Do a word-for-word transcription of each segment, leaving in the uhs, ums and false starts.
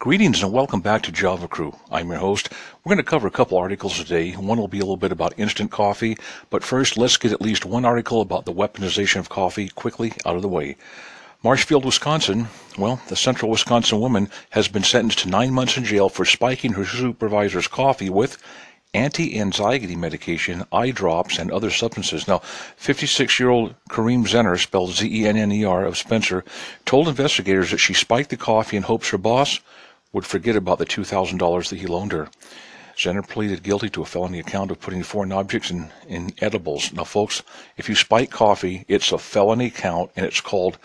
Greetings and welcome back to Java Crew. I'm your host. We're going to cover a couple articles today. One will be a little bit about instant coffee, but first let's get at least one article about the weaponization of coffee quickly out of the way. Marshfield, Wisconsin. Well, the central Wisconsin woman has been sentenced to nine months in jail for spiking her supervisor's coffee with anti-anxiety medication, eye drops, and other substances. Now, fifty-six-year-old Kareem Zenner, spelled Z E N N E R, of Spencer, told investigators that she spiked the coffee in hopes her boss would forget about the two thousand dollars that he loaned her. Zenner pleaded guilty to a felony account of putting foreign objects in, in edibles. Now, folks, if you spike coffee, it's a felony count, and it's called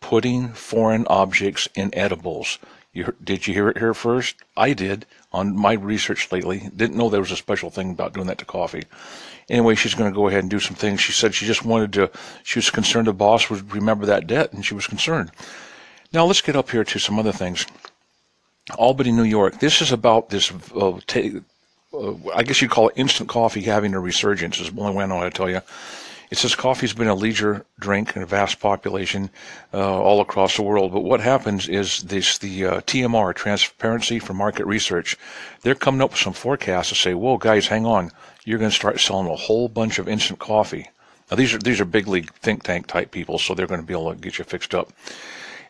putting foreign objects in edibles. You, did you hear it here first? I did on my research lately. Didn't know there was a special thing about doing that to coffee. Anyway, she's going to go ahead and do some things. She said she just wanted to, she was concerned the boss would remember that debt, and she was concerned. Now, let's get up here to some other things. Albany, New York. This is about this, uh, t- uh, I guess you'd call it instant coffee having a resurgence, is the only way I know how to tell you. It says coffee's been a leisure drink in a vast population uh, all across the world. But what happens is this, the uh, T M R, Transparency for Market Research, they're coming up with some forecasts to say, whoa, guys, hang on. You're going to start selling a whole bunch of instant coffee. Now, these are, these are big league think tank type people, so they're going to be able to get you fixed up.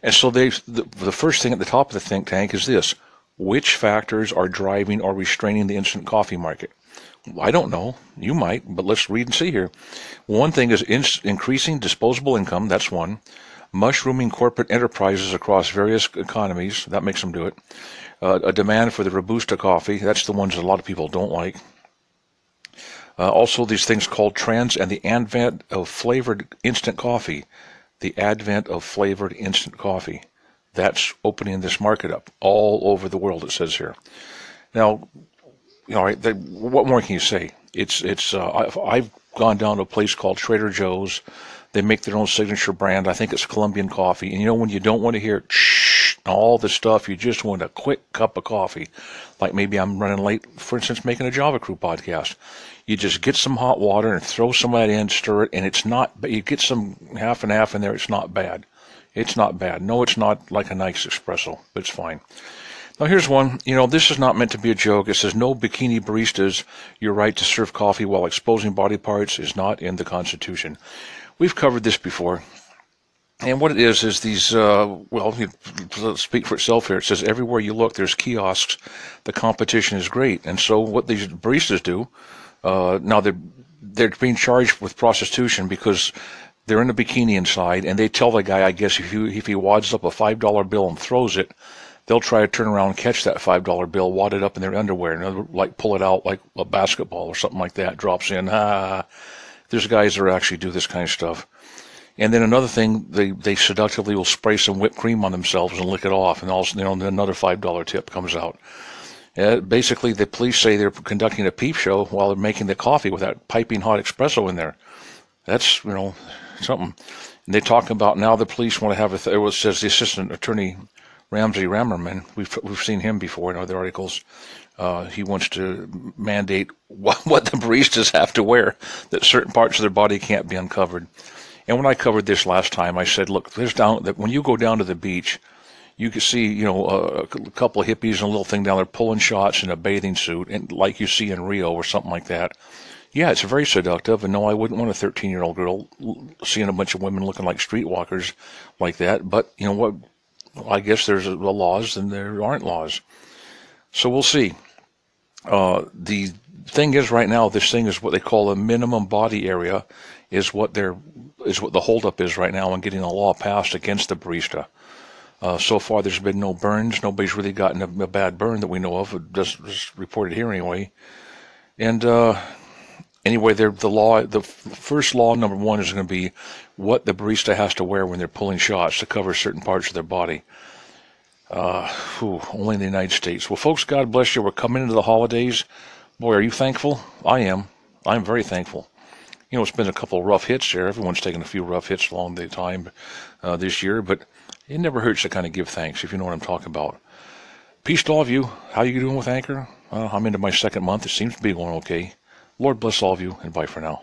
And so they, the, the first thing at the top of the think tank is this: which factors are driving or restraining the instant coffee market? I don't know. You might, but let's read and see here. One thing is in, increasing disposable income. That's one. Mushrooming corporate enterprises across various economies. That makes them do it. Uh, a demand for the Robusta coffee. That's the ones that a lot of people don't like. Uh, also, these things called trends and the advent of flavored instant coffee. The advent of flavored instant coffee. That's opening this market up all over the world, it says here. Now, all right, they, what more can you say? It's, it's, uh, I've, I've gone down to a place called Trader Joe's. They make their own signature brand. I think it's Colombian coffee. And you know, when you don't want to hear shh, all the stuff, you just want a quick cup of coffee. Like maybe I'm running late, for instance, making a Java Crew podcast. You just get some hot water and throw some of that in, stir it, and it's not, but you get some half and half in there, it's not bad. It's not bad. No, it's not like a nice espresso, but it's fine. Now here's one, you know, this is not meant to be a joke. It says, no bikini baristas, your right to serve coffee while exposing body parts is not in the Constitution. We've covered this before. And what it is, is these, uh, well, let's speak for itself here. It says everywhere you look, there's kiosks. The competition is great. And so what these baristas do, Uh, now, they're, they're being charged with prostitution because they're in a bikini inside, and they tell the guy, I guess, if he, if he wads up a five dollar bill and throws it, they'll try to turn around and catch that five dollar bill, wad it up in their underwear, and like pull it out like a basketball or something like that, drops in. Ah, there's guys that actually do this kind of stuff. And then another thing, they, they seductively will spray some whipped cream on themselves and lick it off, and all of a sudden, you know, another five dollar tip comes out. Uh, basically, the police say they're conducting a peep show while they're making the coffee with that piping hot espresso in there. That's, you know, something. And they talk about now the police want to have a, th- it says the assistant attorney, Ramsey Rammerman. We've, we've seen him before in other articles. Uh, he wants to mandate what, what the baristas have to wear, that certain parts of their body can't be uncovered. And when I covered this last time, I said, look, there's down that when you go down to the beach, you can see, you know, a couple of hippies and a little thing down there pulling shots in a bathing suit, and like you see in Rio or something like that. Yeah, it's very seductive, and no, I wouldn't want a thirteen-year-old girl seeing a bunch of women looking like streetwalkers like that. But you know what? I guess there's laws, and there aren't laws. So we'll see. Uh, the thing is, right now, this thing is what they call a minimum body area, is what they're is what the holdup is right now in getting a law passed against the barista. Uh, so far, there's been no burns. Nobody's really gotten a, a bad burn that we know of. Just, just reported here anyway. And uh, anyway, the law, the f- first law, number one, is going to be what the barista has to wear when they're pulling shots to cover certain parts of their body. Uh, whew, only in the United States. Well, folks, God bless you. We're coming into the holidays. Boy, are you thankful? I am. I'm very thankful. You know, it's been a couple of rough hits here. Everyone's taken a few rough hits along the time uh, this year, but it never hurts to kind of give thanks, if you know what I'm talking about. Peace to all of you. How are you doing with Anchor? Uh, I'm into my second month. It seems to be going okay. Lord bless all of you, and bye for now.